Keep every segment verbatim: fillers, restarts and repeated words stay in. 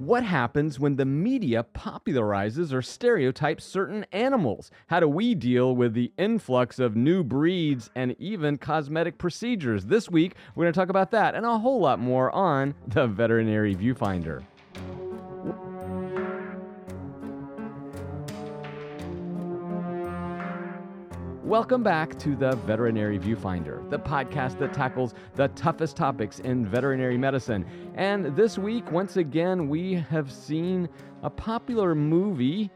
What happens when the media popularizes or stereotypes certain animals? How do we deal with the influx of new breeds and even cosmetic procedures? This week, we're going to talk about that and a whole lot more on the Veterinary Viewfinder. Welcome back to the Veterinary Viewfinder, the podcast that tackles the toughest topics in veterinary medicine. And this week, once again, we have seen a popular movie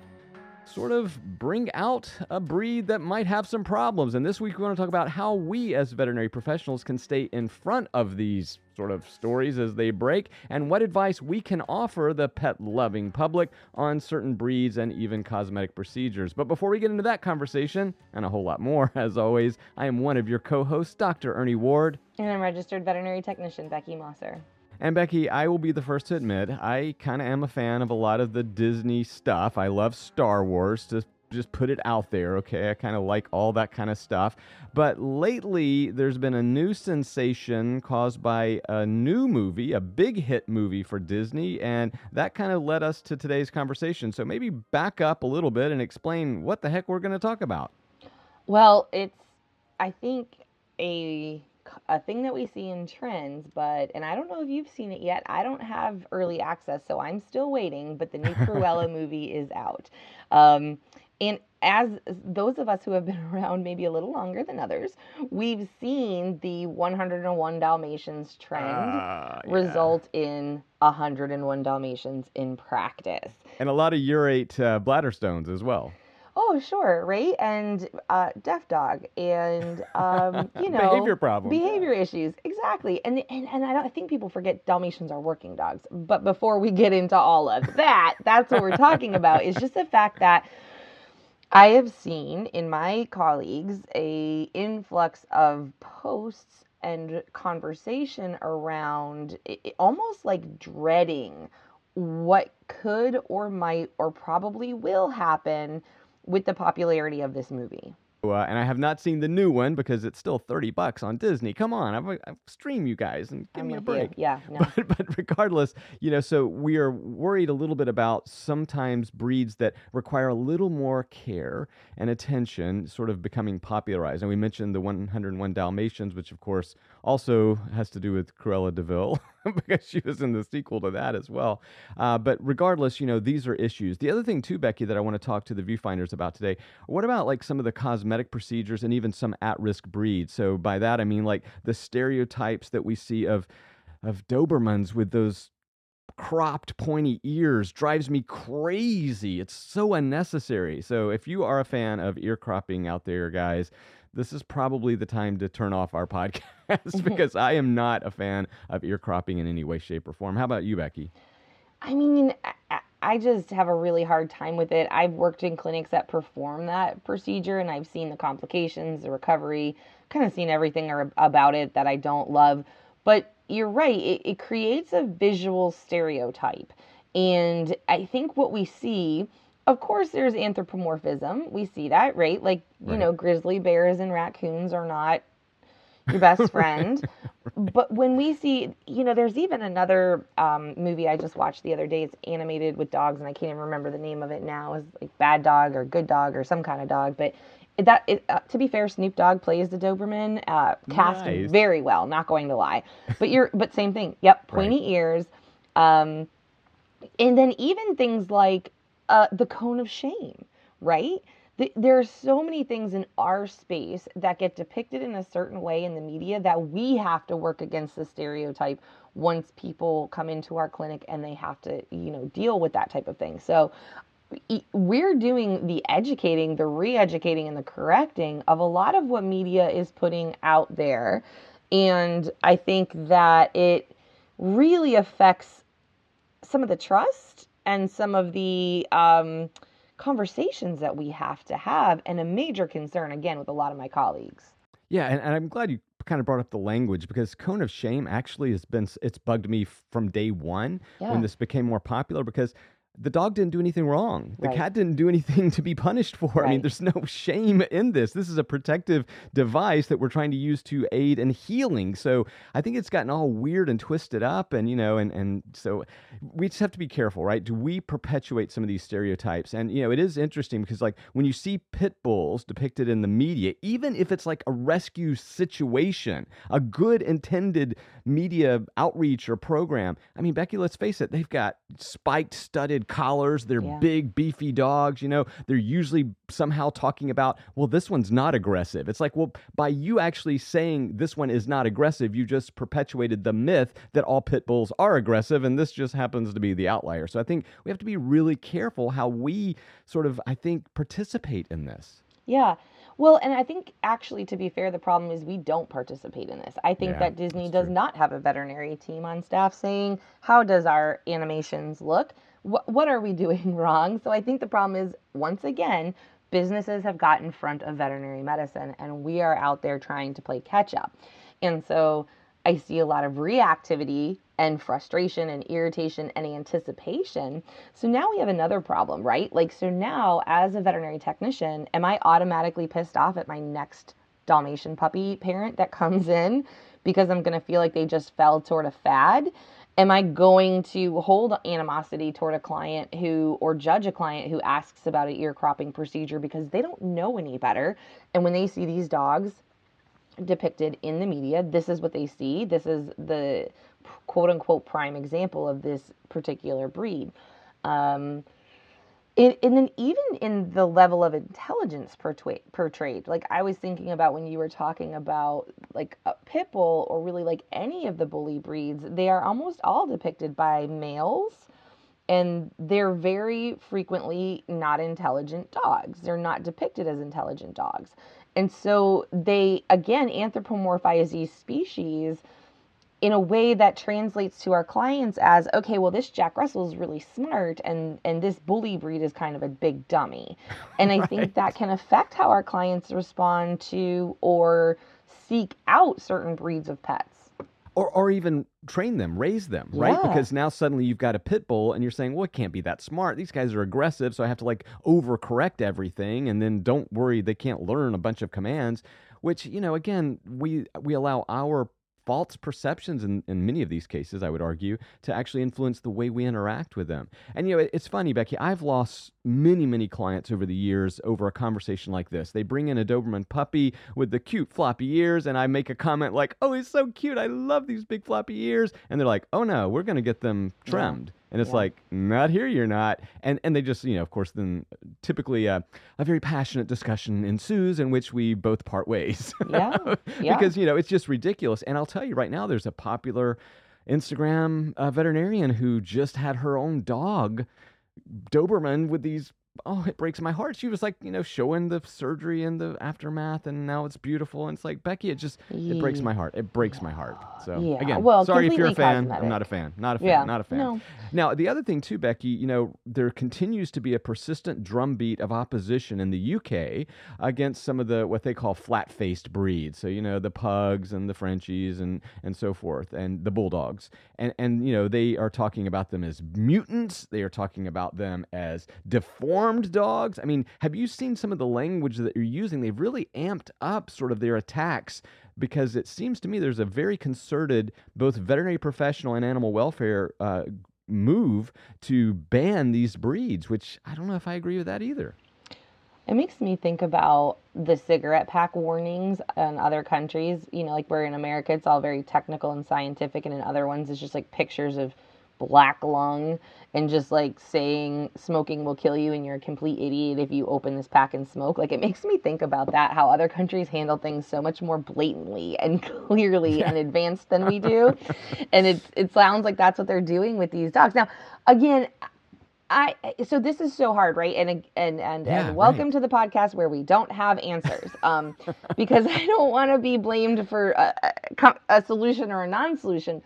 sort of bring out a breed that might have some problems. And this week, we want to talk about how we as veterinary professionals can stay in front of these sort of stories as they break, and what advice we can offer the pet-loving public on certain breeds and even cosmetic procedures. But before we get into that conversation, and a whole lot more, as always, I am one of your co-hosts, Doctor Ernie Ward. And I'm registered veterinary technician, Becky Mosser. And Becky, I will be the first to admit, I kind of am a fan of a lot of the Disney stuff. I love Star Wars, to just put it out there, okay? I kind of like all that kind of stuff. But lately, there's been a new sensation caused by a new movie, a big hit movie for Disney, and that kind of led us to today's conversation. So maybe back up a little bit and explain what the heck we're going to talk about. Well, it's, I think, a... a thing that we see in trends, but, and I don't know if you've seen it yet. I don't have early access, so I'm still waiting, but the new Cruella movie is out. Um, and as those of us who have been around maybe a little longer than others, we've seen the one hundred one Dalmatians trend uh, yeah. result in one hundred one Dalmatians in practice. And a lot of urate uh, bladder stones as well. Oh, sure, right? And uh, deaf dog and, um, you know. Behavior problems. Behavior issues, exactly. And and, and I, don't, I think people forget Dalmatians are working dogs. But before we get into all of that, that's what we're talking about. It's just the fact that I have seen in my colleagues a influx of posts and conversation around it, it almost like dreading what could or might or probably will happen with the popularity of this movie. Uh, and I have not seen the new one because it's still thirty bucks on Disney. Come on, I'm, I'm stream you guys and give I'm me a break. You. Yeah, no. but, but regardless, you know, so we are worried a little bit about sometimes breeds that require a little more care and attention sort of becoming popularized. And we mentioned the one hundred one Dalmatians, which of course also has to do with Cruella de Vil because she was in the sequel to that as well. Uh, but regardless, you know, these are issues. The other thing too, Becky, that I want to talk to the viewfinders about today, what about like some of the cosmetic procedures and even some at-risk breeds? So by that, I mean like the stereotypes that we see of of Dobermans with those cropped pointy ears drives me crazy. It's so unnecessary. So if you are a fan of ear cropping out there, guys, this is probably the time to turn off our podcast because I am not a fan of ear cropping in any way, shape, or form. How about you, Becky? I mean, I- I just have a really hard time with it. I've worked in clinics that perform that procedure, and I've seen the complications, the recovery, kind of seen everything ar- about it that I don't love. But you're right, it, it creates a visual stereotype. And I think what we see, of course, there's anthropomorphism. We see that, right? Like, you right. know, grizzly bears and raccoons are not your best friend. Right. But when we see, you know, there's even another um, movie I just watched the other day. It's animated with dogs, and I can't even remember the name of it now. It's like Bad Dog or Good Dog or some kind of dog. But that, it, uh, to be fair, Snoop Dogg plays the Doberman, uh, cast nice. very well. Not going to lie. But you're, but same thing. Yep, pointy right. ears, um, and then even things like uh, the cone of shame, right? There are so many things in our space that get depicted in a certain way in the media that we have to work against the stereotype once people come into our clinic and they have to, you know, deal with that type of thing. So we're doing the educating, the re-educating, and the correcting of a lot of what media is putting out there. And I think that it really affects some of the trust and some of the... um, conversations that we have to have, and a major concern, again, with a lot of my colleagues. Yeah, and, and I'm glad you kind of brought up the language, because cone of shame actually has been, it's bugged me from day one yeah. when this became more popular, because the dog didn't do anything wrong. The right. cat didn't do anything to be punished for. Right. I mean, there's no shame in this. This is a protective device that we're trying to use to aid in healing. So I think it's gotten all weird and twisted up. And, you know, and, and so we just have to be careful, right? Do we perpetuate some of these stereotypes? And, you know, it is interesting because, like, when you see pit bulls depicted in the media, even if it's like a rescue situation, a good intended media outreach or program, I mean, Becky, let's face it, they've got spiked, studded collars, they're yeah. big, beefy dogs, you know, they're usually somehow talking about, well, this one's not aggressive. It's like, well, by you actually saying this one is not aggressive, you just perpetuated the myth that all pit bulls are aggressive, and this just happens to be the outlier. So I think we have to be really careful how we sort of, I think, participate in this. Yeah. Well, and I think actually, to be fair, the problem is we don't participate in this. I think yeah, that Disney does true. not have a veterinary team on staff saying, how does our animations look? What what are we doing wrong? So I think the problem is, once again, businesses have got in front of veterinary medicine, and we are out there trying to play catch up. And so I see a lot of reactivity and frustration and irritation and anticipation. So now we have another problem, right? Like, so now as a veterinary technician, am I automatically pissed off at my next Dalmatian puppy parent that comes in because I'm going to feel like they just fell toward a fad? Am I going to hold animosity toward a client who, or judge a client who asks about an ear cropping procedure because they don't know any better? And when they see these dogs depicted in the media, this is what they see. This is the quote unquote prime example of this particular breed. Um, it, and then even in the level of intelligence portray- portrayed, like I was thinking about when you were talking about like a pit bull or really like any of the bully breeds, they are almost all depicted by males, and they're very frequently not intelligent dogs. They're not depicted as intelligent dogs. And so they, again, anthropomorphize these species in a way that translates to our clients as, okay, well, this Jack Russell is really smart, and, and this bully breed is kind of a big dummy. And I right. think that can affect how our clients respond to or seek out certain breeds of pets. Or or even train them, raise them, right? Yeah. Because now suddenly you've got a pit bull and you're saying, well, it can't be that smart. These guys are aggressive, so I have to like overcorrect everything, and then don't worry, they can't learn a bunch of commands, which, you know, again, we we allow our false perceptions in, in many of these cases, I would argue, to actually influence the way we interact with them. And, you know, it, it's funny, Becky, I've lost many, many clients over the years over a conversation like this. They bring in a Doberman puppy with the cute floppy ears, and I make a comment like, oh, he's so cute, I love these big floppy ears. And they're like, oh, no, we're going to get them trimmed. Yeah. And it's yeah. like, not here, you're not. And and they just, you know, of course, then typically uh, a very passionate discussion ensues in which we both part ways. Yeah. yeah. Because, you know, it's just ridiculous. And I'll tell you right now, there's a popular Instagram uh, veterinarian who just had her own dog, Doberman, with these, oh, it breaks my heart. She was like, you know, showing the surgery and the aftermath, and now it's beautiful. And it's like, Becky, it just, it breaks my heart. It breaks my heart. So yeah. again, well, sorry if you're a fan. Cosmetic. I'm not a fan. Not a fan. Yeah. Not a fan. No. Now, the other thing too, Becky, you know, there continues to be a persistent drumbeat of opposition in the U K against some of the, what they call flat-faced breeds. So, you know, the pugs and the Frenchies and, and so forth, and the bulldogs. And, and, you know, they are talking about them as mutants. They are talking about them as deformed dogs. I mean, have you seen some of the language that you're using? They've really amped up sort of their attacks, because it seems to me there's a very concerted, both veterinary professional and animal welfare uh, move to ban these breeds, which I don't know if I agree with that either. It makes me think about the cigarette pack warnings in other countries. You know, like where in America, it's all very technical and scientific, and in other ones, it's just like pictures of black lung and just like saying smoking will kill you and you're a complete idiot if you open this pack and smoke. Like, it makes me think about that, how other countries handle things so much more blatantly and clearly yeah. and advanced than we do. And it it sounds like that's what they're doing with these dogs. Now, again, I so this is so hard, right? And and and, yeah, and welcome right. to the podcast where we don't have answers, um, because I don't want to be blamed for a, a, a solution or a non-solution,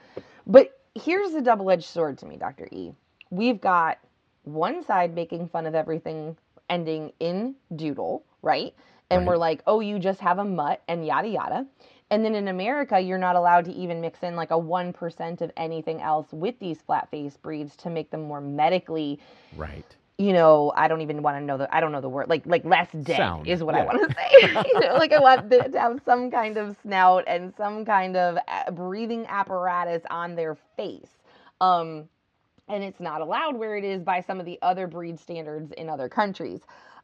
but. Here's the double-edged sword to me, Doctor E. We've got one side making fun of everything ending in doodle, right? And right. we're like, oh, you just have a mutt and yada, yada. And then in America, you're not allowed to even mix in like a one percent of anything else with these flat-faced breeds to make them more medically, right? You know, I don't even want to know the, I don't know the word, like like less dead Sound. is what yeah. I want to say. You know, like I want them to have some kind of snout and some kind of breathing apparatus on their face. Um, and it's not allowed where it is by some of the other breed standards in other countries.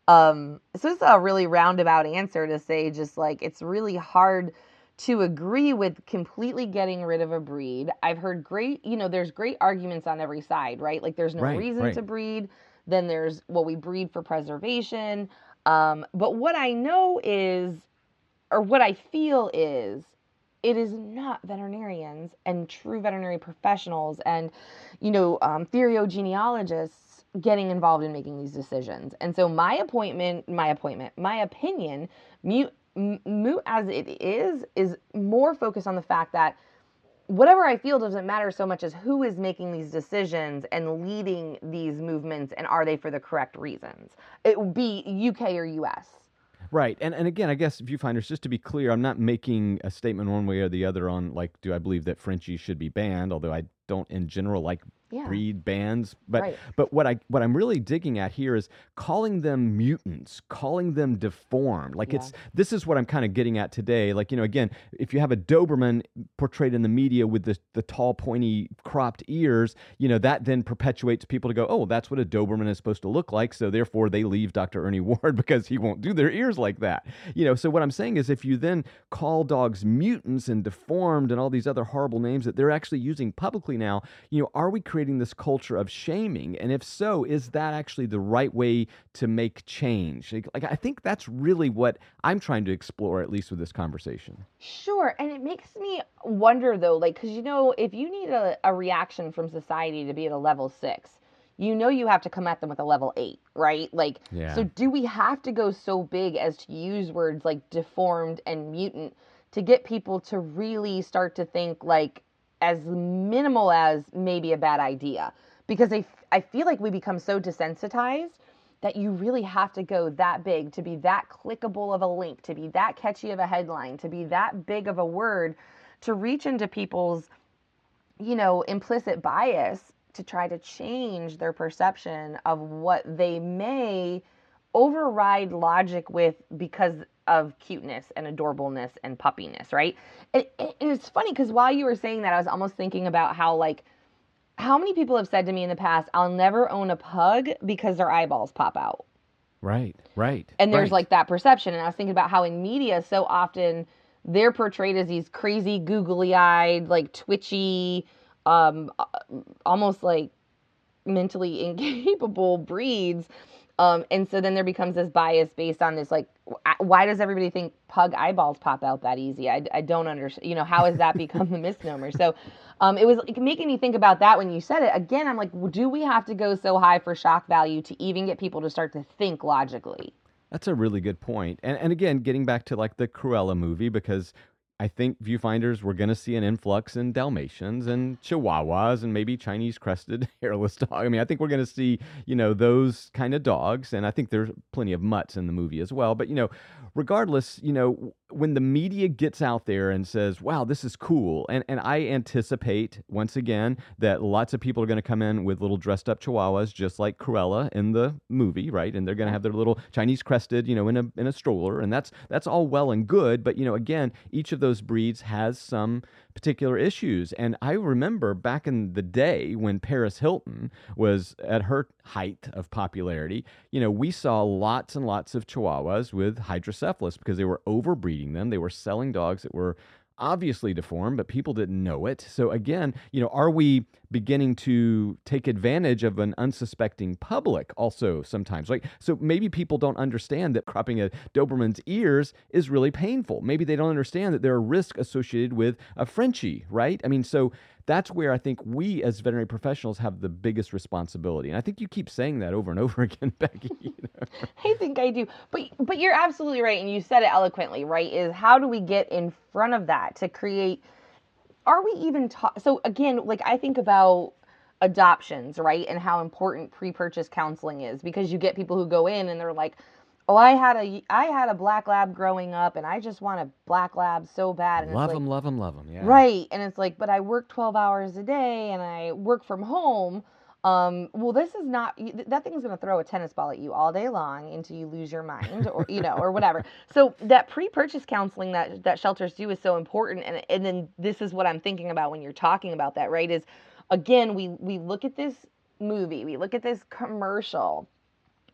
Um, so it's a really roundabout answer to say just like it's really hard to agree with completely getting rid of a breed. I've heard great, you know, there's great arguments on every side, right? Like there's no right, reason right. to breed. Then there's what we breed for preservation. Um, but what I know is, or what I feel is, it is not veterinarians and true veterinary professionals and, you know, um, therogenealogists getting involved in making these decisions. And so my appointment, my appointment, my opinion, mute, mute as it is, is more focused on the fact that whatever I feel doesn't matter so much as who is making these decisions and leading these movements and are they for the correct reasons. It would be U K or U S. Right. And and again, I guess viewfinders, just to be clear, I'm not making a statement one way or the other on, like, do I believe that Frenchies should be banned, although I don't in general like yeah. breed bans. But right. but what, I, what I'm really digging at here is calling them mutants, calling them deformed. Like yeah. it's this is what I'm kind of getting at today. Like, you know, again, if you have a Doberman portrayed in the media with the, the tall, pointy, cropped ears, you know, that then perpetuates people to go, oh, that's what a Doberman is supposed to look like. So therefore they leave Doctor Ernie Ward because he won't do their ears like that. You know, so what I'm saying is if you then call dogs mutants and deformed and all these other horrible names that they're actually using publicly now, you know, are we creating this culture of shaming? And if so, is that actually the right way to make change? Like, like I think that's really what I'm trying to explore, at least with this conversation. Sure. And it makes me wonder, though, like, because, you know, if you need a, a reaction from society to be at a level six, you know you have to come at them with a level eight, right? Like, yeah. so do we have to go so big as to use words like deformed and mutant to get people to really start to think, like, as minimal as maybe a bad idea? Because I, I feel like we become so desensitized that you really have to go that big to be that clickable of a link, to be that catchy of a headline, to be that big of a word, to reach into people's, you know, implicit bias to try to change their perception of what they may override logic with because of cuteness and adorableness and puppiness, right? And, and it's funny because while you were saying that, I was almost thinking about how, like, how many people have said to me in the past, I'll never own a pug because their eyeballs pop out. Right, right. And there's, right. like, that perception. And I was thinking about how in media so often they're portrayed as these crazy, googly-eyed, like, twitchy, um, almost, like, mentally incapable breeds. Um, and so then there becomes this bias based on this, like, why does everybody think pug eyeballs pop out that easy? I, I don't understand. You know, how has that become the misnomer? So um, it was making me think about that when you said it. Again, I'm like, well, do we have to go so high for shock value to even get people to start to think logically? That's a really good point. And, and again, getting back to, like, the Cruella movie, because I think viewfinders, we're going to see an influx in Dalmatians and Chihuahuas and maybe Chinese crested hairless dog. I mean, I think we're going to see, you know, those kind of dogs. And I think there's plenty of mutts in the movie as well. But, you know, regardless, you know, when the media gets out there and says, wow, this is cool. And, and I anticipate, once again, that lots of people are going to come in with little dressed up Chihuahuas, just like Cruella in the movie, right? And they're going to have their little Chinese crested, you know, in a in a stroller. And that's that's all well and good. But, you know, again, each of those breeds has some particular issues. And I remember back in the day when Paris Hilton was at her height of popularity, you know, we saw lots and lots of Chihuahuas with hydrocephalus because they were overbreeding them. They were selling dogs that were obviously deformed, but people didn't know it. So again, you know, are we beginning to take advantage of an unsuspecting public also sometimes? Like, so maybe people don't understand that cropping a Doberman's ears is really painful. Maybe they don't understand that there are risks associated with a Frenchie, right? I mean, so that's where I think we as veterinary professionals have the biggest responsibility. And I think you keep saying that over and over again, Becky. You know? I think I do. But but you're absolutely right. And you said it eloquently, right? Is how do we get in front of that to create, are we even, ta- so again, like I think about adoptions, right? And how important pre-purchase counseling is because you get people who go in and they're like, Oh, I had a I had a black lab growing up, and I just want a black lab so bad. And love them, like, love them, love them. Yeah. Right, and it's like, but I work twelve hours a day, and I work from home. Um, well, this is not that thing's going to throw a tennis ball at you all day long until you lose your mind, or you know, or whatever. So that pre-purchase counseling that that shelters do is so important, and and then this is what I'm thinking about when you're talking about that, right? Is again, we we look at this movie, we look at this commercial,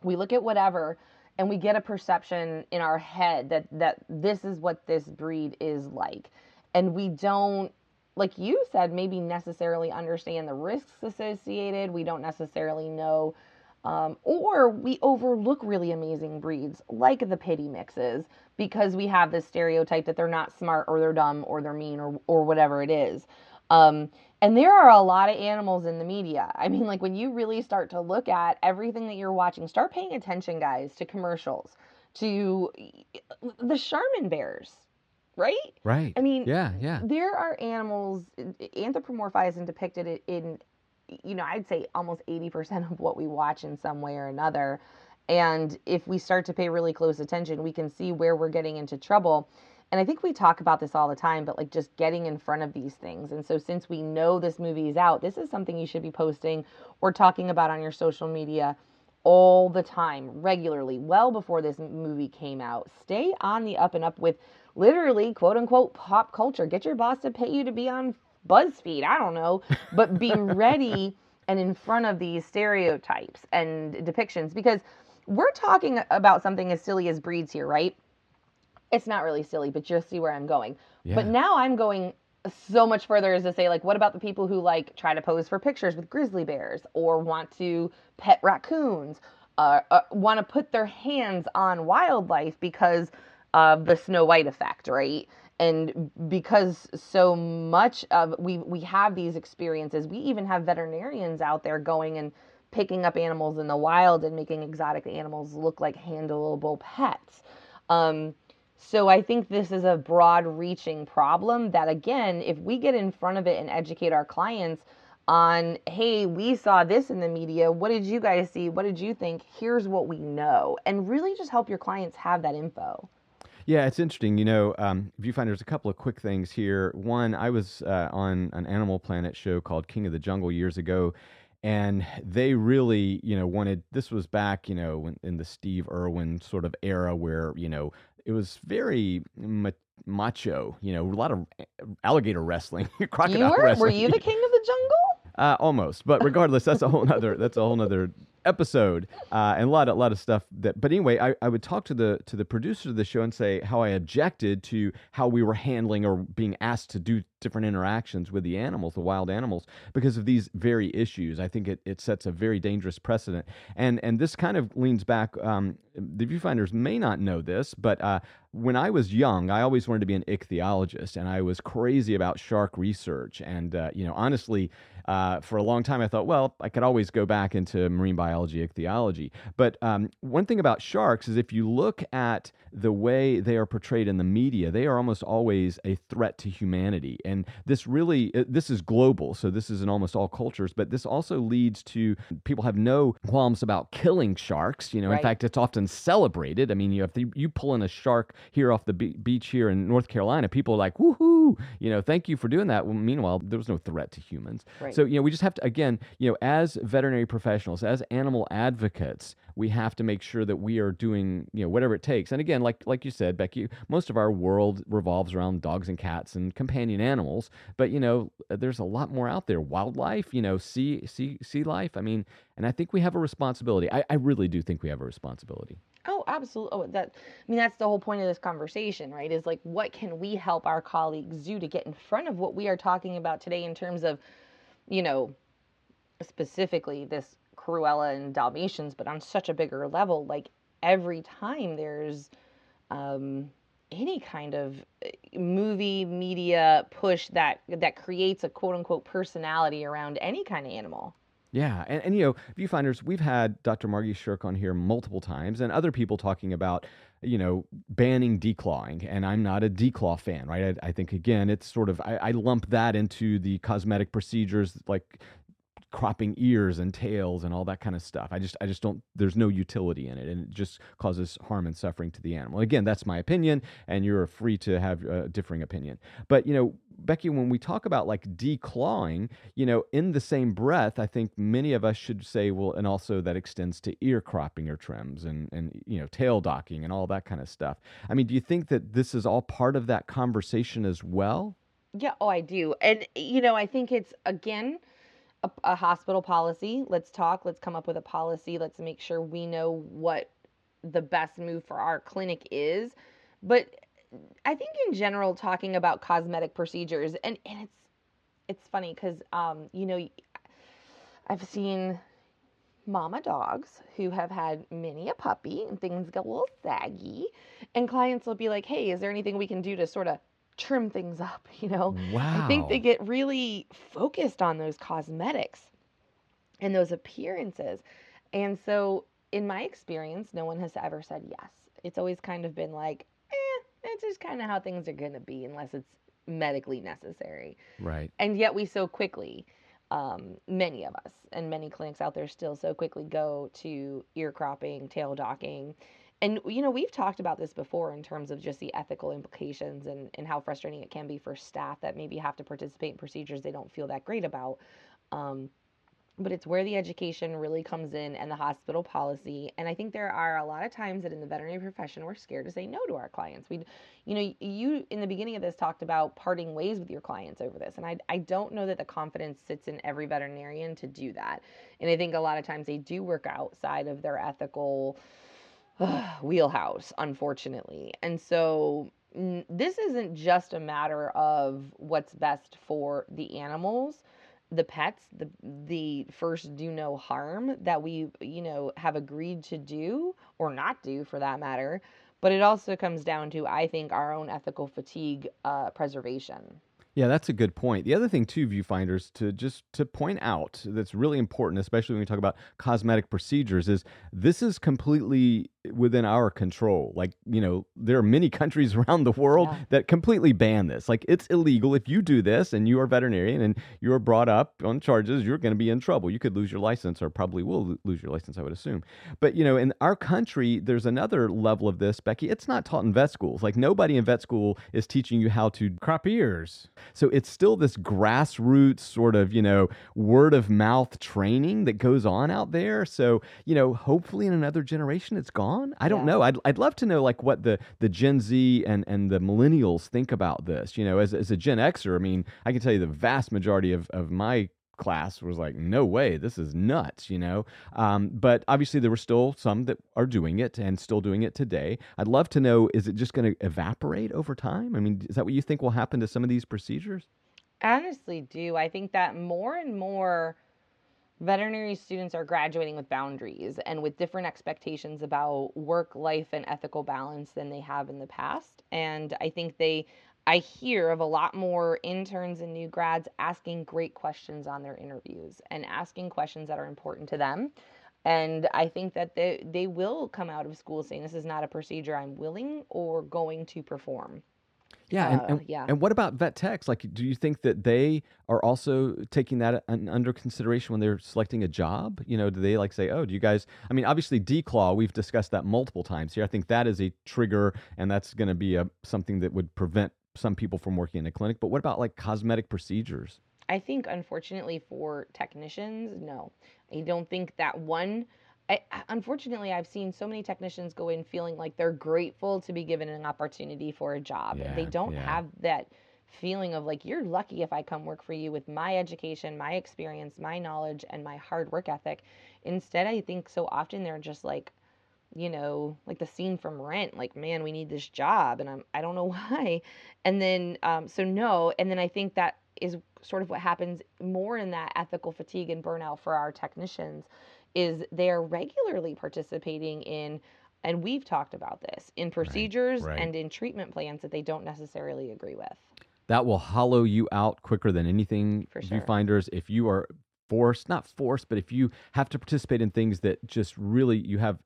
we look at whatever. And we get a perception in our head that, that this is what this breed is like. And we don't, like you said, maybe necessarily understand the risks associated. We don't necessarily know, um, or we overlook really amazing breeds like the pity mixes because we have this stereotype that they're not smart or they're dumb or they're mean or, or whatever it is. Um, and there are a lot of animals in the media. I mean, like when you really start to look at everything that you're watching, start paying attention, guys, to commercials, to the Charmin bears, right? Right. I mean, yeah, yeah. There are animals anthropomorphized and depicted in, you know, I'd say almost eighty percent of what we watch in some way or another. And if we start to pay really close attention, we can see where we're getting into trouble. And I think we talk about this all the time, but like just getting in front of these things. And so since we know this movie is out, this is something you should be posting or talking about on your social media all the time, regularly, well before this movie came out. Stay on the up and up with literally, quote unquote, pop culture. Get your boss to pay you to be on BuzzFeed. I don't know, but be ready and in front of these stereotypes and depictions, because we're talking about something as silly as breeds here, right? It's not really silly, but you'll see where I'm going. Yeah. But now I'm going so much further as to say, like, what about the people who, like, try to pose for pictures with grizzly bears or want to pet raccoons, uh, uh, want to put their hands on wildlife because of the Snow White effect, right? And because so much of we we have these experiences, we even have veterinarians out there going and picking up animals in the wild and making exotic animals look like handleable pets. Um... So I think this is a broad-reaching problem that, again, if we get in front of it and educate our clients on, hey, we saw this in the media. What did you guys see? What did you think? Here's what we know. And really just help your clients have that info. Yeah, it's interesting. You know, um, Viewfinder's a couple of quick things here. One, I was uh, on an Animal Planet show called King of the Jungle years ago. And they really, you know, wanted, this was back, you know, in, in the Steve Irwin sort of era where, you know, it was very macho, you know, a lot of alligator wrestling, crocodile you were, wrestling. Were you the king of the jungle? Uh, almost, but regardless, that's a whole nother, that's a whole nother episode, uh, and a lot, a lot of stuff. That, but anyway, I, I would talk to the to the producer of the show and say how I objected to how we were handling or being asked to do different interactions with the animals, the wild animals, because of these very issues. I think it, it sets a very dangerous precedent. And and this kind of leans back, um, the Viewfinders may not know this, but uh, when I was young, I always wanted to be an ichthyologist, and I was crazy about shark research. And, uh, you know, honestly, uh, for a long time, I thought, well, I could always go back into marine biology, ichthyology. But um, one thing about sharks is if you look at the way they are portrayed in the media, they are almost always a threat to humanity. And this really, this is global, so this is in almost all cultures, but this also leads to people have no qualms about killing sharks. You know, right. In fact, it's often celebrated. I mean, you have to, you pull in a shark here off the beach here in North Carolina, people are like, woohoo, you know, thank you for doing that. Well, meanwhile, there was no threat to humans. Right. So, you know, we just have to, again, you know, as veterinary professionals, as animal advocates, we have to make sure that we are doing, you know, whatever it takes. And again, like like you said, Becky, most of our world revolves around dogs and cats and companion animals. But, you know, there's a lot more out there. Wildlife, you know, sea, sea, sea life. I mean, and I think we have a responsibility. I, I really do think we have a responsibility. Oh, absolutely. Oh, that, I mean, that's the whole point of this conversation, right? Is like, what can we help our colleagues do to get in front of what we are talking about today in terms of, you know, specifically this Cruella and Dalmatians, but on such a bigger level, like every time there's um, any kind of movie media push that that creates a quote unquote personality around any kind of animal. Yeah. And, and, you know, Viewfinders, we've had Doctor Margie Shirk on here multiple times and other people talking about, you know, banning declawing. And I'm not a declaw fan, right? I, I think, again, it's sort of, I, I lump that into the cosmetic procedures like cropping ears and tails and all that kind of stuff. I just, I just don't, there's no utility in it, and it just causes harm and suffering to the animal. Again, that's my opinion, and you're free to have a differing opinion. But, you know, Becky, when we talk about like declawing, you know, in the same breath, I think many of us should say, well, and also that extends to ear cropping or trims and, and, you know, tail docking and all that kind of stuff. I mean, do you think that this is all part of that conversation as well? Yeah, oh, I do. And, you know, I think it's, again, a, a hospital policy. Let's talk, let's come up with a policy. Let's make sure we know what the best move for our clinic is. But I think in general, talking about cosmetic procedures, and, and it's, it's funny because, um, you know, I've seen mama dogs who have had many a puppy and things get a little saggy, and clients will be like, hey, is there anything we can do to sort of trim things up? You know, wow. I think they get really focused on those cosmetics and those appearances. And so in my experience, no one has ever said yes. It's always kind of been like, eh, it's just kind of how things are going to be unless it's medically necessary. Right. And yet we so quickly, um, many of us and many clinics out there still so quickly go to ear cropping, tail docking. And, you know, we've talked about this before in terms of just the ethical implications and, and how frustrating it can be for staff that maybe have to participate in procedures they don't feel that great about. Um, but it's where the education really comes in and the hospital policy. And I think there are a lot of times that in the veterinary profession, we're scared to say no to our clients. We, you know, you in the beginning of this talked about parting ways with your clients over this. And I, I don't know that the confidence sits in every veterinarian to do that. And I think a lot of times they do work outside of their ethical wheelhouse, unfortunately. And so n- this isn't just a matter of what's best for the animals, the pets, the the first do no harm that we, you know, have agreed to do or not do for that matter. But it also comes down to, I think, our own ethical fatigue uh, preservation. Yeah, that's a good point. The other thing too, viewfinders, to just to point out that's really important, especially when we talk about cosmetic procedures, is this is completely within our control. Like, you know, there are many countries around the world yeah. that completely ban this. Like, it's illegal. If you do this and you are a veterinarian and you're brought up on charges, you're going to be in trouble. You could lose your license, or probably will lose your license, I would assume. But, you know, in our country, there's another level of this, Becky. It's not taught in vet schools. Like, nobody in vet school is teaching you how to crop ears. So it's still this grassroots sort of, you know, word of mouth training that goes on out there. So, you know, hopefully in another generation, it's gone. I don't yeah. know. I'd I'd love to know, like, what the, the Gen Z and, and the millennials think about this. You know, as, as a Gen Xer, I mean, I can tell you the vast majority of, of my class was like, no way, this is nuts, you know? Um, but obviously there were still some that are doing it and still doing it today. I'd love to know, is it just going to evaporate over time? I mean, is that what you think will happen to some of these procedures? I honestly do. I think that more and more veterinary students are graduating with boundaries and with different expectations about work, life, and ethical balance than they have in the past. And I think they... I hear of a lot more interns and new grads asking great questions on their interviews and asking questions that are important to them. And I think that they, they will come out of school saying, this is not a procedure I'm willing or going to perform. Yeah. Uh, and, and, yeah. and what about vet techs? Like, do you think that they are also taking that under consideration when they're selecting a job? You know, do they like say, oh, do you guys, I mean, obviously declaw, we've discussed that multiple times here. I think that is a trigger, and that's going to be a, something that would prevent some people from working in a clinic. But what about like cosmetic procedures? I think, unfortunately, for technicians, no. I don't think that one, I, unfortunately, I've seen so many technicians go in feeling like they're grateful to be given an opportunity for a job. Yeah, they don't yeah. have that feeling of like, you're lucky if I come work for you with my education, my experience, my knowledge, and my hard work ethic. Instead, I think so often they're just like, you know, like the scene from Rent, like, man, we need this job. And I'm, I don't know why. And then, um, so no. And then I think that is sort of what happens more in that ethical fatigue and burnout for our technicians is they're regularly participating in, and we've talked about this, in procedures right, right. and in treatment plans that they don't necessarily agree with. That will hollow you out quicker than anything, for sure. Viewfinders, if you are forced, not forced, but if you have to participate in things that just really you have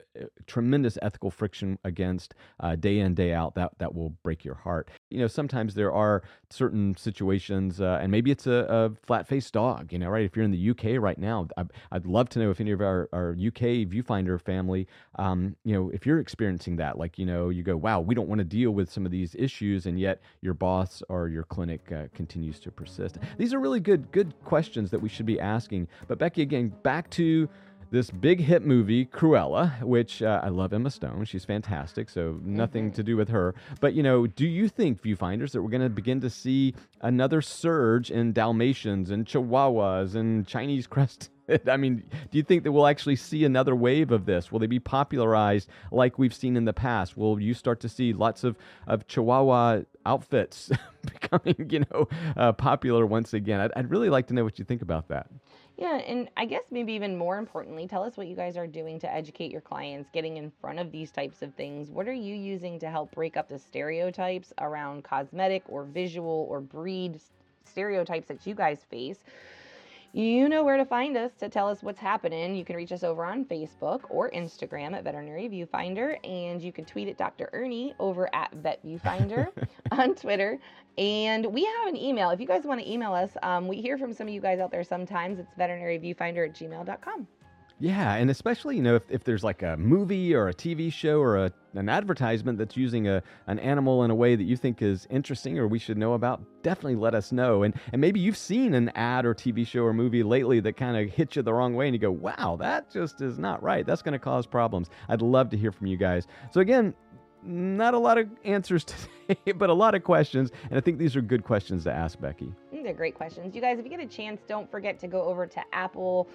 tremendous ethical friction against uh, day in, day out, that that will break your heart. You know, sometimes there are certain situations, uh, and maybe it's a, a flat-faced dog, you know, right? If you're in the U K right now, I, I'd love to know if any of our, our U K Viewfinder family, um, you know, if you're experiencing that, like, you know, you go, wow, we don't want to deal with some of these issues, and yet your boss or your clinic uh, continues to persist. These are really good, good questions that we should be asking. But Becky, again, back to this big hit movie, Cruella, which uh, I love Emma Stone. She's fantastic, so nothing to do with her. But, you know, do you think, Viewfinders, that we're going to begin to see another surge in Dalmatians and Chihuahuas and Chinese Crested? I mean, do you think that we'll actually see another wave of this? Will they be popularized like we've seen in the past? Will you start to see lots of, of Chihuahua outfits becoming, you know, uh, popular once again? I'd, I'd really like to know what you think about that. Yeah, and I guess maybe even more importantly, tell us what you guys are doing to educate your clients, getting in front of these types of things. What are you using to help break up the stereotypes around cosmetic or visual or breed stereotypes that you guys face? You know where to find us to tell us what's happening. You can reach us over on Facebook or Instagram at Veterinary Viewfinder, and you can tweet at Doctor Ernie over at Vet Viewfinder on Twitter. And we have an email. If you guys want to email us, um, we hear from some of you guys out there sometimes. It's veterinary viewfinder at gmail dot com. Yeah, and especially, you know, if, if there's like a movie or a T V show or a, an advertisement that's using a an animal in a way that you think is interesting or we should know about, definitely let us know. And and maybe you've seen an ad or T V show or movie lately that kind of hits you the wrong way and you go, wow, that just is not right. That's going to cause problems. I'd love to hear from you guys. So again, not a lot of answers today, but a lot of questions. And I think these are good questions to ask, Becky. These are great questions. You guys, if you get a chance, don't forget to go over to Apple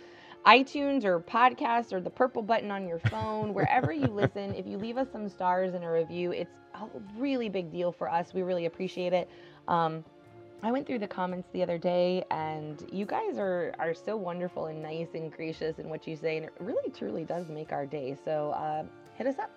iTunes or podcasts or the purple button on your phone, wherever you listen. If you leave us some stars and a review, it's a really big deal for us. We really appreciate it. Um, I went through the comments the other day, and you guys are, are so wonderful and nice and gracious in what you say, and it really, truly does make our day. So uh, hit us up.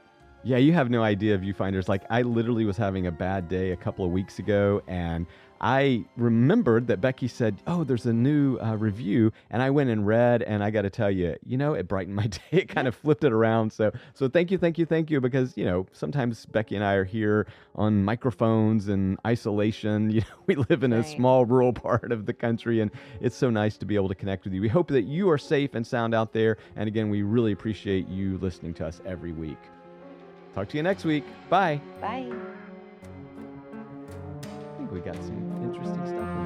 Yeah, you have no idea, Viewfinders. Like, I literally was having a bad day a couple of weeks ago, and I remembered that Becky said, oh, there's a new uh, review, and I went and read, and I got to tell you, you know, it brightened my day. It kind of flipped it around. So so thank you, thank you, thank you, because, you know, sometimes Becky and I are here on microphones and isolation. You know, we live in a small rural part of the country, and it's so nice to be able to connect with you. We hope that you are safe and sound out there, and again, we really appreciate you listening to us every week. Talk to you next week. Bye. Bye. We got some interesting stuff.